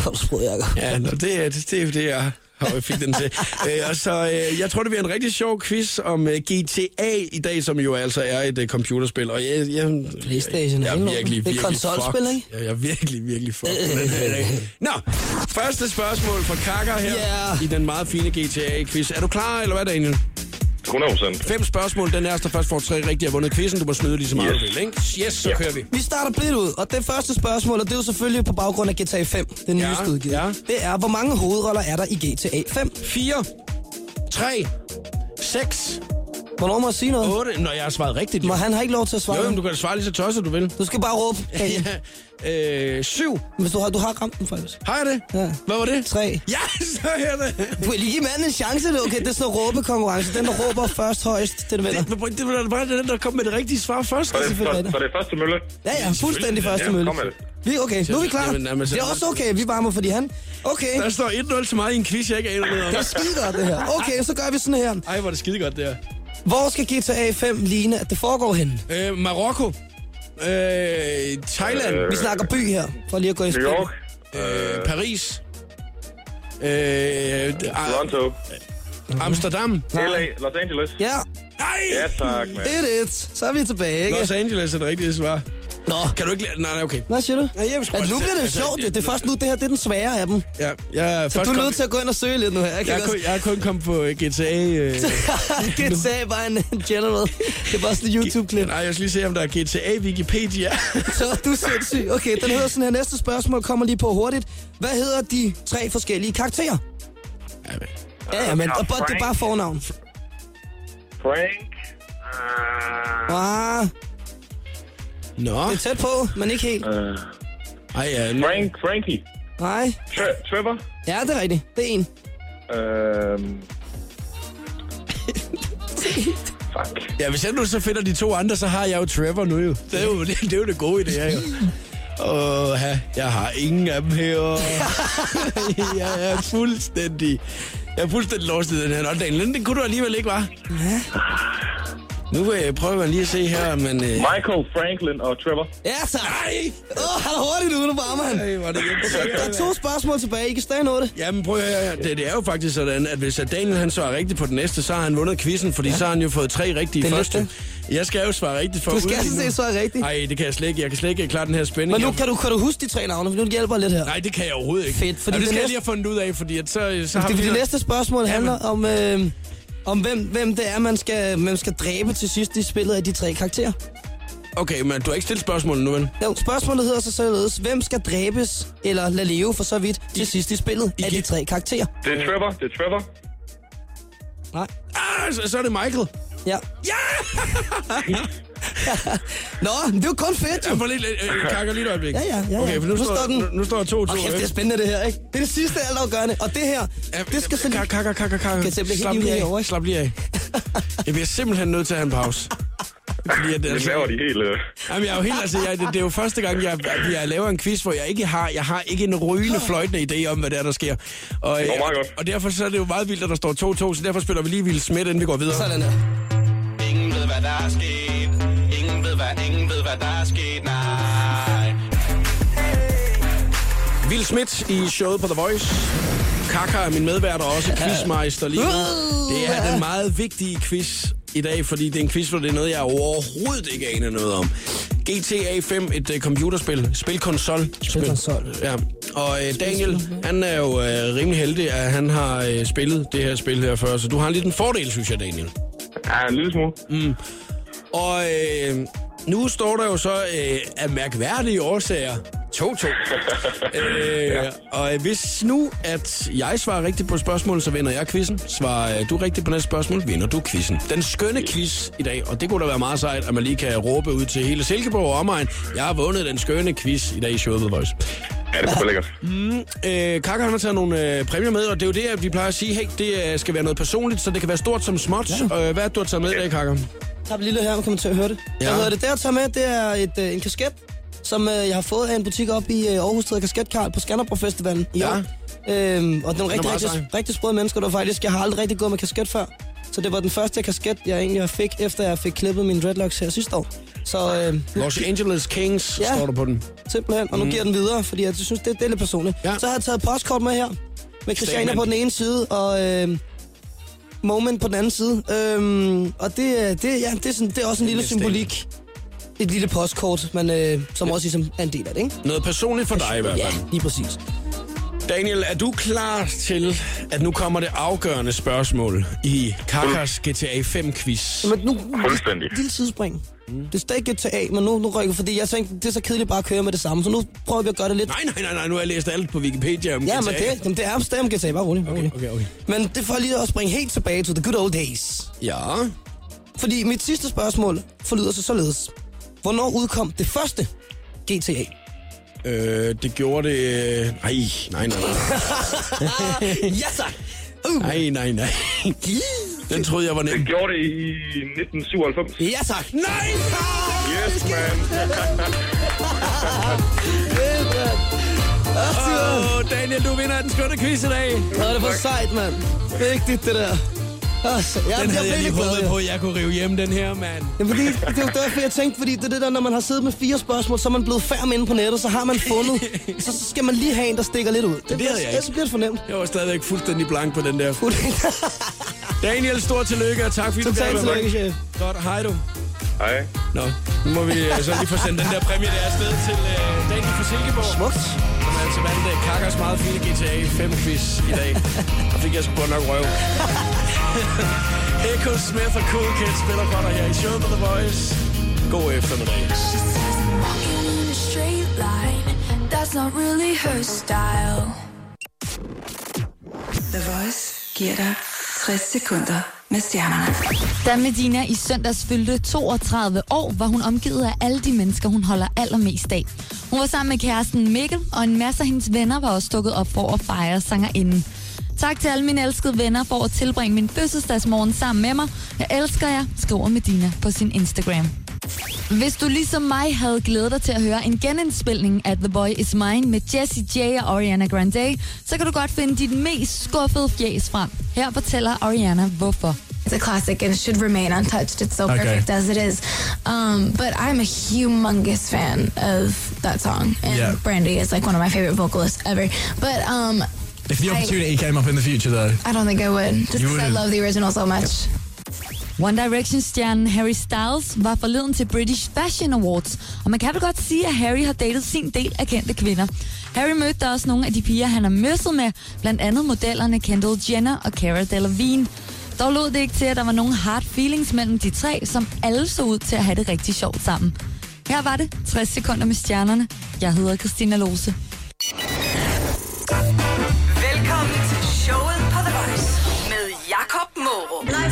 ja no, det er det, det, det jeg... Jeg fik den til. Øh, og så, øh, jeg tror, det bliver en rigtig sjov quiz om øh, G T A i dag, som jo altså er et øh, computerspil. Og jeg, jeg, PlayStation, jeg, jeg er virkelig, virkelig det er konsolspil, ikke? Jeg, jeg er virkelig, virkelig fucked på den her dag. Nå, første spørgsmål fra Kaka her yeah. i den meget fine G T A-quiz. Er du klar, eller hvad, Daniel? hundrede procent. Fem spørgsmål. Den næste, der først får tre rigtige, har vundet quizzen. Du må snyde lige så meget, yes. ikke? Yes, så yeah. kører vi. Vi starter blidt ud, og det første spørgsmål, og det er jo selvfølgelig på baggrund af G T A fem, den ja, nyeste udgivet. Ja. Det er, hvor mange hovedroller er der i G T A fem? fire, tre, seks, Hvornår må jeg sige noget? otte, når jeg har svaret rigtigt. Jo. Men han har ikke lov til at svare. Jo, men du kan svare lige så tosset, du vil. Du skal bare råbe. Hey. Ja. Øh, syv. Men du har, du har ramt den, faktisk. Har jeg det? Ja. Hvad var det? tre. Ja, så er det. Du vil lige give manden en chance. Det, okay, det er sådan en råbekonkurrence. Den, der råber først højst, den vinder. Det, det, det er bare den, der kommer med det rigtige svar først. Så det, for, for det er første mølle? Ja, ja, fuldstændig første mølle. Ja, kom med det. Vi, okay, nu er vi klar. Det er også okay, vi bare må, fordi han... Okay. Der står et nul til mig i en quiz, jeg ikke aner noget om. Det er skidegodt, det her. Okay, så gør vi sådan her. Ej, hvor er det skidegodt, det her. Hvor skal G T A fem ligne, at det foregår henne? Øh, Marokko. Øh, Thailand. Øh, vi snakker by her, for lige at gå i spil. New York. Øh, Paris. Øh, Toronto. Amsterdam. L A. Los Angeles. Ja. Nej! Ja, tak, man. Det er det. Så er vi tilbage, ikke? Los Angeles er det rigtige svar. Nå, kan du ikke lade... Nej, nej, okay. Hvad siger du? Nej, jeg vil ja, nu bliver det altså, sjovt. Det er først nu, det her det er den svære af dem. Ja, jeg er så du er nødt til at gå ind og søge lidt nu her. Jeg, jeg, kun, jeg er kun kommet på G T A... Øh, G T A bare en general. Det er bare sådan en YouTube-klip. Nej, jeg skal lige se, om der er G T A Wikipedia. Så du er sindssyg. Okay, den hedder sådan her. Næste spørgsmål kommer lige på hurtigt. Hvad hedder de tre forskellige karakterer? Ja, men... Ja, men... Og det er bare fornavn. Frank... Ah... Nå. Det er tæt på, men ikke helt. Uh, Ej, ja. Nu... Frank, Frankie. Nej. Tre- Trevor. Ja, det er rigtigt. Det er en. Øhm... Fuck. Ja, hvis jeg nu så finder de to andre, så har jeg jo Trevor nu jo. Det er jo det, det, er jo det gode i det her jo. Åh, jeg har ingen af dem her. Jeg er fuldstændig... Jeg er fuldstændig lost i den her notdagen. Det kunne du alligevel ikke, hva'? Ja. Nu vil jeg prøve lige at se her, men... Uh... Michael, Franklin og Trevor. Ja, så... Nej! Åh, han er hurtigt ude, nu varmer han. Ej, var det ikke. Der er to spørgsmål tilbage. I kan stadig nå det. Jamen, prøv at høre. Det, det er jo faktisk sådan, at hvis Daniel han svarer rigtigt på den næste, så har han vundet quizzen, fordi ja. Så har han jo fået tre rigtige første. Næste. Jeg skal jo svare rigtigt for at udligne. Du skal altså svare rigtigt. Nej, det kan jeg slet ikke. Jeg kan slet ikke klare den her spænding. Men nu kan du, kan du huske de tre navne, for nu hjælper lidt her. Nej, det kan jeg overhovedet ikke. Fedt, fordi... Jamen, det skal jeg lige have fundet ud af, fordi at så, så har det, vi... Det næste spørgsmål handler om... Øh... Om hvem, hvem det er, man skal, man skal dræbe til sidst i spillet af de tre karakterer. Okay, men du har ikke stillet spørgsmålet nu, vel? Jo, spørgsmålet hedder så således, hvem skal dræbes eller lade leve for så vidt til sidst i spillet af de tre karakterer? Det er Trevor, det er Trevor. Nej. Ah, så, så er det Michael. Ja. Ja! Nå, det er jo kun fedt, jo. Jeg får lidt, øh, kakker lige et øjeblik. Ja, ja, ja, ja. Okay, for nu, nu, står, står den. nu, nu står to to. Okay, det er spændende det her, ikke? Det er det sidste altafgørende, og det her, ja, det skal sådan... Kakker, kakker, kakker. Slap lige af, over, slap lige af. Jeg bliver simpelthen nødt til at have en pause. Fordi at, altså, det laver de hele. Jamen, jeg er jo helt, altså, jeg, det, det er jo første gang, jeg, jeg laver en quiz, hvor jeg ikke har, jeg har ikke en rygende fløjtende idé om, hvad det er, der sker. Og, det og, og derfor så er det jo meget vildt, at der står to to, så derfor spiller vi lige Will Smith, inden vi går videre. Sådan her. Ingen ved, hvad der er sket. Ingen ved, hvad, ingen ved, hvad der er sket. Nej. Will Smith i showet på The Voice. Kaka er min medvært og også quizmeister lige nu. Det er den meget vigtige quiz i dag, fordi det er en quiz, hvor det er noget, jeg overhovedet ikke aner noget om. G T A fem, et uh, computerspil. Spilkonsol. Spilkonsol. Ja. Og uh, Daniel, han er jo uh, rimelig heldig, at han har uh, spillet det her spil her før, så du har lidt en fordel, synes jeg, Daniel. Ja, en lille smule. Mm. Og øh, nu står der jo så øh, af mærkværdige årsager to to. øh, ja. Og hvis nu, at jeg svarer rigtigt på spørgsmålet, så vinder jeg quizzen. Svarer øh, du rigtigt på næste spørgsmål, vinder du quizzen. Den skønne quiz i dag, og det kunne da være meget sejt, at man lige kan råbe ud til hele Silkeborg og omegn. Jeg har vundet den skønne quiz i dag i Showet The Voice. Ja, det er super lækkert. Mm, øh, Kaka har taget nogle øh, præmier med, og det er jo det, at vi plejer at sige, hey, det skal være noget personligt, så det kan være stort som småt. Ja. Øh, hvad er det, du har taget med i dag, Kaka? Jeg har lige her, man kommer til at høre det. Ja. Jeg hedder det, der jeg tager med, det er et, øh, en kasket, som øh, jeg har fået af en butik op i øh, Aarhus, der hedder Kasket Karl på Skanderborg Festivalen i år. Ja. Øhm, og den rigtig, rigtig, rigtig sprøde mennesker, der faktisk, jeg har aldrig rigtig gået med kasket før. Så det var den første kasket, jeg egentlig fik, efter jeg fik klippet mine dreadlocks her sidste år. Så, øh, Los Angeles Kings, ja, står der på den. Simpelthen, og nu mm. giver den videre, fordi jeg synes, det, det er lidt personligt. Ja. Så har jeg taget postkort med her, med Christina på den ene side, og... Øh, Moment på den anden side. Øhm, og det, det, ja, det, er sådan, det er også en lille symbolik. Et lille postkort, men, øh, som også ligesom er en del af det, ikke? Noget personligt for dig i hvert fald. Ja, lige præcis. Daniel, er du klar til, at nu kommer det afgørende spørgsmål i Kakas G T A fem-quiz? Men nu, fuldstændig. Lille sidespring. Mm. Det er stadig G T A, men nu, nu rykker, fordi jeg tænkte, det er så kedeligt bare at køre med det samme, så nu prøver vi at gøre det lidt... Nej, nej, nej, nej, nu har jeg læst alt på Wikipedia om ja, G T A. Ja, men det, jamen, det er stadig om G T A, bare roligt. Okay, okay, okay. Men det får lige at springe helt tilbage til the good old days. Ja. Fordi mit sidste spørgsmål forlyder sig således. Hvornår udkom det første G T A? Øh, det gjorde det... Nej, nej, nej, nej. Ja, tak! Uh. Nej, nej, nej. Den troede jeg var nemt. Det gjorde det i nitten syvoghalvfems. Ja, tak! Nej! Oh, yes, man! Åh, oh, Daniel, du vinder Den Skønne Quiz i dag. Nå, det var sejt, mand. Vigtigt, det der. Altså, jeg, den jeg havde jeg lige håbet på, at jeg kunne rive hjem, den her, mand. Jamen, det, det er jo derfor, jeg tænkte, fordi det er det der, når man har siddet med fire spørgsmål, så er man blevet færdig inde på nettet, så har man fundet. så, så skal man lige have en, der stikker lidt ud. Det, det bliver, jeg ikke. Så bliver det fornemt. Jeg var stadigvæk fuldstændig blank på den der. Daniel, stor tillykke, og tak fordi du gav mig. Tillykke, chef. Godt, hej du. Hej. Nå, nu må vi så lige få sendt den der præmie der afsted til uh, Daniel fra Silkeborg. Smukt. Så vandt Kakas meget fine G T A fem-quiz i dag. Og fik jeg sgu godt nok røv. Eko Smith og Cool Kids spiller for dig her i Showet på The Voice. God eftermiddag. She says I'm walking in a straight line. That's not really her style. The Voice giver dig tres sekunder med stjernerne. Da Medina i søndags fyldte toogtredive år, var hun omgivet af alle de mennesker, hun holder allermest af. Hun var sammen med kæresten Mikkel, og en masse af hendes venner var også dukket op for at fejre sangerinden. Tak til alle mine elskede venner for at tilbringe min fødselsdagsmorgen sammen med mig. Jeg elsker jer, skriver Medina på sin Instagram. Hvis du ligesom mig havde glædet dig til at høre en genindspilning af The Boy Is Mine med Jessie J og Ariana Grande, så kan du godt finde dit mest skuffede fjæs frem. Her fortæller Ariana hvorfor. It's a classic and should remain untouched. It's so perfect okay. as it is. Um, but I'm a humongous fan of that song. And yeah. Brandy is like one of my favorite vocalists ever. But um, if the opportunity I, came up in the future, though, I don't think I would. Just because I love the original so much. Yep. One Direction-stjernen Harry Styles var forleden til British Fashion Awards, og man kan vel godt sige, at Harry har datet sin del af kendte kvinder. Harry mødte også nogle af de piger, han har møsset med, blandt andet modellerne Kendall Jenner og Cara Delevingne. Dog lod det ikke til, at der var nogle hard feelings mellem de tre, som alle så ud til at have det rigtig sjovt sammen. Her var det tres sekunder med stjernerne. Jeg hedder Christine Lohse. Velkommen til Showet på The Voice med Jakob Møller.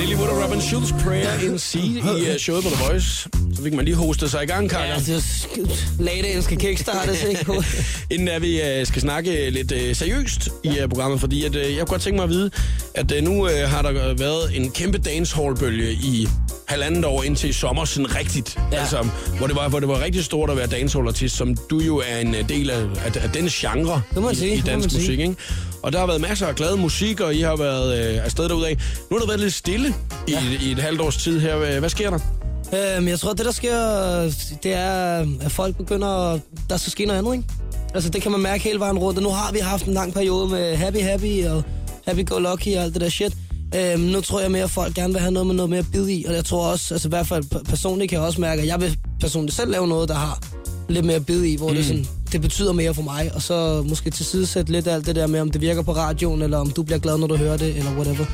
Lily Wood og Robin Schulz, Prayer in C i Showet på The Voice. Så fik man lige hoste sig i gang, Kaka. Ja, det er skidt. Lagdagen skal kickstartes, ikke? Inden at vi uh, skal snakke lidt uh, seriøst ja. i uh, programmet, fordi at, uh, jeg kunne godt tænke mig at vide, at uh, nu uh, har der været en kæmpe dancehall-bølge i halvandet år indtil sommer, sådan rigtigt. Ja. Altså, hvor det, var, hvor det var rigtig stort at være dancehall-artist, som du jo er en uh, del af, af, af den genre i, sige, i dansk musik, ikke? Og der har været masser af glade musik, og I har været uh, afsted derudad. Nu har der været lidt stille i, ja. i, i et halvt års tid her. Hvad sker der? Øhm, jeg tror, det der sker, det er, at folk begynder, der skal ske noget andet, ikke? Altså, det kan man mærke hele vejen rundt, og nu har vi haft en lang periode med Happy Happy og Happy Go Lucky og alt det der shit. Øhm, nu tror jeg mere, at folk gerne vil have noget med noget mere bid i, og jeg tror også, altså i hvert fald personligt kan jeg også mærke, at jeg vil personligt selv lave noget, der har lidt mere bid i, hvor mm. det sådan, det betyder mere for mig, og så måske tilsidesætte lidt alt det der med, om det virker på radioen, eller om du bliver glad, når du hører det, eller whatever.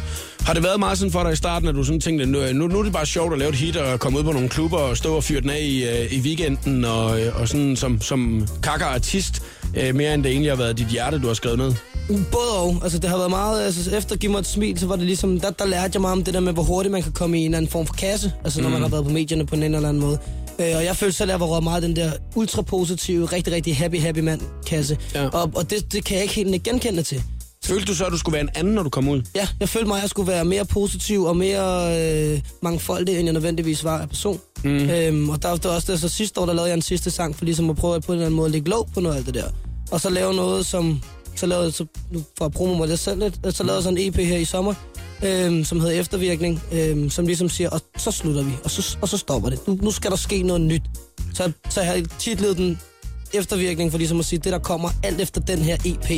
Har det været meget sådan for dig i starten, at du sådan tænkte, nu, nu er det bare sjovt at lave et hit og komme ud på nogle klubber og stå og fyre den af i, i weekenden, og, og sådan som, som kaka-artist, mere end det egentlig har været dit hjerte, du har skrevet ned? Både og. Altså det har været meget, altså efter Giv mig et smil, så var det ligesom, der, der lærte jeg meget om det der med, hvor hurtigt man kan komme i en eller anden form for kasse, altså når mm. man har været på medierne på en eller anden måde. Og jeg følte selv, at jeg var meget den der ultrapositive, rigtig, rigtig happy, happy mand-kasse. Ja. Og, og det, det kan jeg ikke helt genkende til. Følte du så, at du skulle være en anden, når du kom ud? Ja, jeg følte mig, at jeg skulle være mere positiv og mere øh, mangfoldig, end jeg nødvendigvis var af person. Mm. Øhm, og der var det også det, så sidste år, der lavede jeg en sidste sang, for ligesom at prøve at på en eller anden måde lægge låg på noget af det der. Og så lave noget, som... Så lavede så, for at promo mig det selv lidt, så lavede sådan en E P her i sommer, Øhm, som hedder Eftervirkning, øhm, som ligesom siger, og så slutter vi, og så, og så stopper det. Nu, nu skal der ske noget nyt. Så, så jeg har titlet den Eftervirkning, for ligesom at sige, det der kommer alt efter den her E P,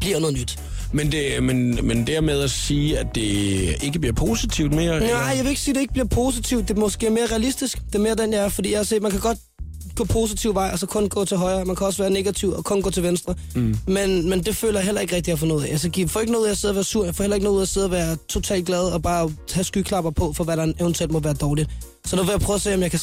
bliver noget nyt. Men, det, men, men dermed at sige, at det ikke bliver positivt mere? Nej, jeg vil ikke sige, at det ikke bliver positivt. Det er måske mere realistisk. Det er mere den, jeg er, fordi jeg har set, man kan godt gå positiv vej, og så kun gå til højre. Man kan også være negativ, og kun gå til venstre. Mm. Men, men det føler jeg heller ikke rigtig, at jeg får noget af. Altså, jeg får ikke noget af at sidde og være sur. Jeg får heller ikke noget af at sidde og være totalt glad, og bare have skyklapper på, for hvad der eventuelt må være dårligt. Så nu vil jeg prøve at se, om jeg kan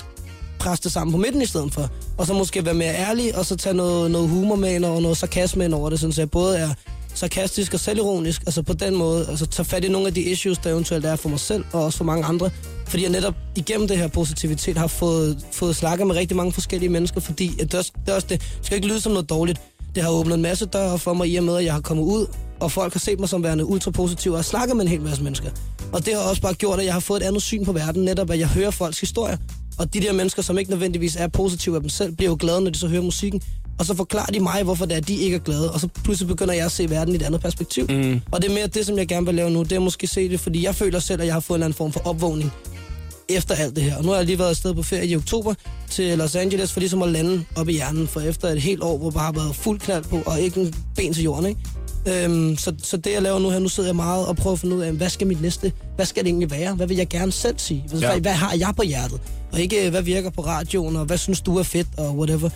presse det sammen på midten i stedet for. Og så måske være mere ærlig, og så tage noget, noget humor med ind, og noget sarkasme ind over det, sådan, så jeg både er sarkastisk og selvironisk, altså på den måde, altså tage fat i nogle af de issues, der eventuelt er for mig selv, og også for mange andre, fordi jeg netop igennem det her positivitet har fået, fået slakket med rigtig mange forskellige mennesker, fordi at det, også, det, også det. det skal ikke lyde som noget dårligt. Det har åbnet en masse døre for mig i og med, at jeg har kommet ud, og folk har set mig som værende ultrapositiv og har snakket med en hel masse mennesker. Og det har også bare gjort, at jeg har fået et andet syn på verden, netop at jeg hører folks historier. Og de der mennesker, som ikke nødvendigvis er positive af dem selv, bliver jo glade, når de så hører musikken. Og så forklarer de mig, hvorfor det er, de ikke er glade. Og så pludselig begynder jeg at se verden i et andet perspektiv. Mm. Og det er mere det, som jeg gerne vil lave nu. Det er måske se det, fordi jeg føler selv, at jeg har fået en eller anden form for opvågning efter alt det her. Og nu har jeg lige været afsted på ferie i oktober til Los Angeles, for ligesom at lande op i hjernen. For efter et helt år, hvor jeg har været fuld knald på, og ikke en ben til jorden, ikke? Øhm, så, så det jeg laver nu her, nu sidder jeg meget og prøver at finde ud af, hvad skal mit næste, hvad skal det egentlig være, hvad vil jeg gerne selv sige, hvad, ja. hvad har jeg på hjertet, og ikke hvad virker på radioen, og hvad synes du er fedt, og whatever.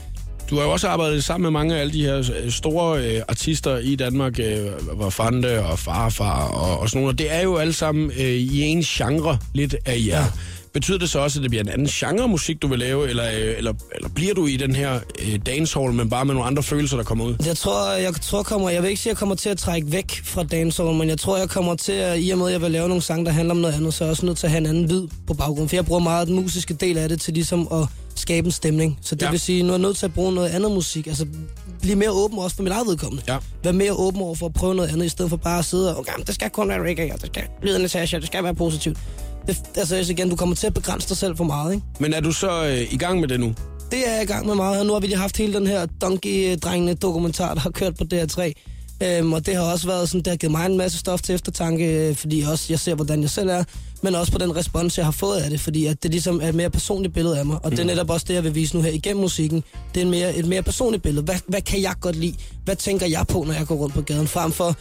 Du har jo også arbejdet sammen med mange af alle de her store øh, artister i Danmark, øh, hvor Fande og Farfar og, og sådan noget, og det er jo alle sammen øh, i en genre lidt af jer. Ja. Betyder det så også, at det bliver en anden genre musik, du vil lave, eller, eller, eller bliver du i den her øh, dancehall, men bare med nogle andre følelser, der kommer ud? Jeg tror, jeg tror kommer, jeg vil ikke sige, at jeg kommer til at trække væk fra dancehall, men jeg tror, jeg kommer til at, i og med, at jeg vil lave nogle sange, der handler om noget andet, så er jeg også nødt til at have en anden lyd på baggrunden, for jeg bruger meget den musiske del af det til ligesom at skabe en stemning. Så det ja. vil sige, at nu er jeg nødt til at bruge noget andet musik, altså blive mere åben også for mit eget vedkommende. Ja. Vær mere åben over for at prøve noget andet, i stedet for bare at sidde og, okay, det skal kun være reggae, det skal lyde Natasha, det skal være positivt. Det, altså igen, du kommer til at begrænse dig selv for meget, ikke? Men er du så øh, i gang med det nu? Det er jeg i gang med meget, og nu har vi lige haft hele den her donkey-drengende dokumentar, der har kørt på D R tre. Øhm, og det har også været sådan, det har givet mig en masse stof til eftertanke, fordi også jeg ser, hvordan jeg selv er, men også på den respons, jeg har fået af det, fordi at det ligesom er et mere personligt billede af mig, og mm. det er netop også det, jeg vil vise nu her igennem musikken. Det er en mere, et mere personligt billede. Hvad, hvad kan jeg godt lide? Hvad tænker jeg på, når jeg går rundt på gaden? Frem for,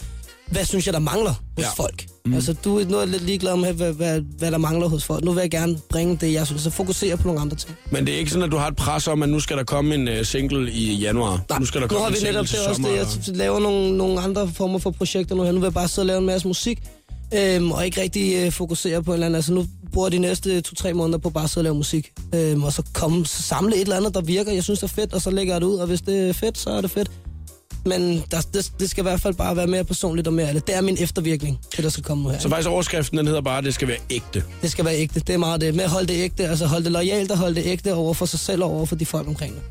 hvad synes jeg, der mangler hos ja. folk? Mm. Altså, du er lidt ligeglad med, hvad, hvad, hvad der mangler hos folk. Nu vil jeg gerne bringe det, jeg synes, så fokusere på nogle andre ting. Men det er ikke sådan, at du har et pres om, at nu skal der komme en uh, single i januar? Nej, nu, skal der komme nu har en vi netop til også det. Jeg laver nogle, nogle andre former for projekter nu her. Nu vil jeg bare sidde og lave en masse musik, øhm, og ikke rigtig øh, fokusere på en eller anden. Altså, nu bruger de næste to-tre måneder på bare at sidde og lave musik, øhm, og så komme, så samle et eller andet, der virker, jeg synes, det er fedt, og så lægger jeg det ud, og hvis det er fedt, så er det fedt. Men der, det, det skal i hvert fald bare være mere personligt og mere ærligt. Det er min eftervirkning, det der skal komme nu her. Så faktisk overskriften, den hedder bare, at det skal være ægte. Det skal være ægte, det er meget det. Med at holde det ægte, altså holde det loyalt og holde det ægte over for sig selv og over for de folk omkring det.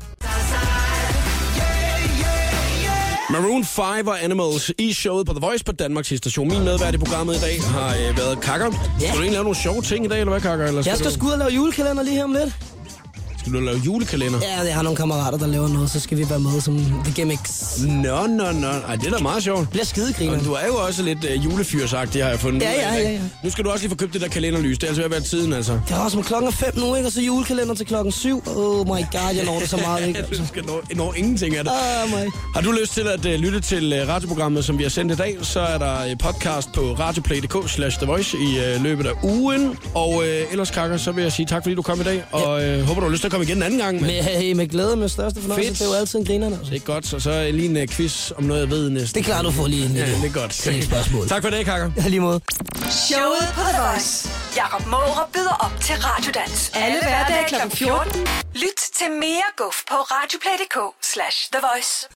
Maroon five og Animals i showet på The Voice på Danmarks station. Min medvært i programmet i dag har øh, været Kaka. Yeah. Skal du egentlig lave nogle sjove ting i dag, eller hvad, Kaka? Eller skal Jeg skal sgu ud og lave julekalender lige her om lidt. Skal du lave julekalender? Ja, jeg har nogle kammerater, der laver noget, så skal vi være med som The Gimmicks. Nå, nå, nå. Ej, det er da meget sjovt. Det bliver skidegriner. Du er jo også lidt øh, julefyrsagtig, har jeg fundet. Ja, ja, ja, ja. Nu skal du også lige få købt det der kalenderlys. Det er altså ved at være tiden, altså. Det er også med klokken fem nu, ikke? Og så julekalender til klokken syv. Oh my god, jeg når det så meget, ikke? Du skal nå, nå ingenting af det. Oh my. Har du lyst til at øh, lytte til øh, radioprogrammet, som vi har sendt i dag, så er der øh, podcast på radioplay.dk slash The Voice i øh, løbet af ugen. Og øh, ellers, Kaka, så vil jeg sige tak, fordi du kom i dag, og øh, håber, du har lyst til at komme igen en anden gang. Men hey, med glæde, med største fornøjelse. Fedt. Det er jo altid en griner. Altså. Det er godt, så så er lige en uh, quiz om noget, jeg ved næsten. Det er klart, du får lige en ja, det er godt. Det er et spørgsmål. Tak for det, Kaka. Ja, lige måde. Showet på The Voice. Jakob Møller byder op til radiodans. Alle hverdage kl. fjorten. Lyt til mere guf på radioplay.dk slash The Voice.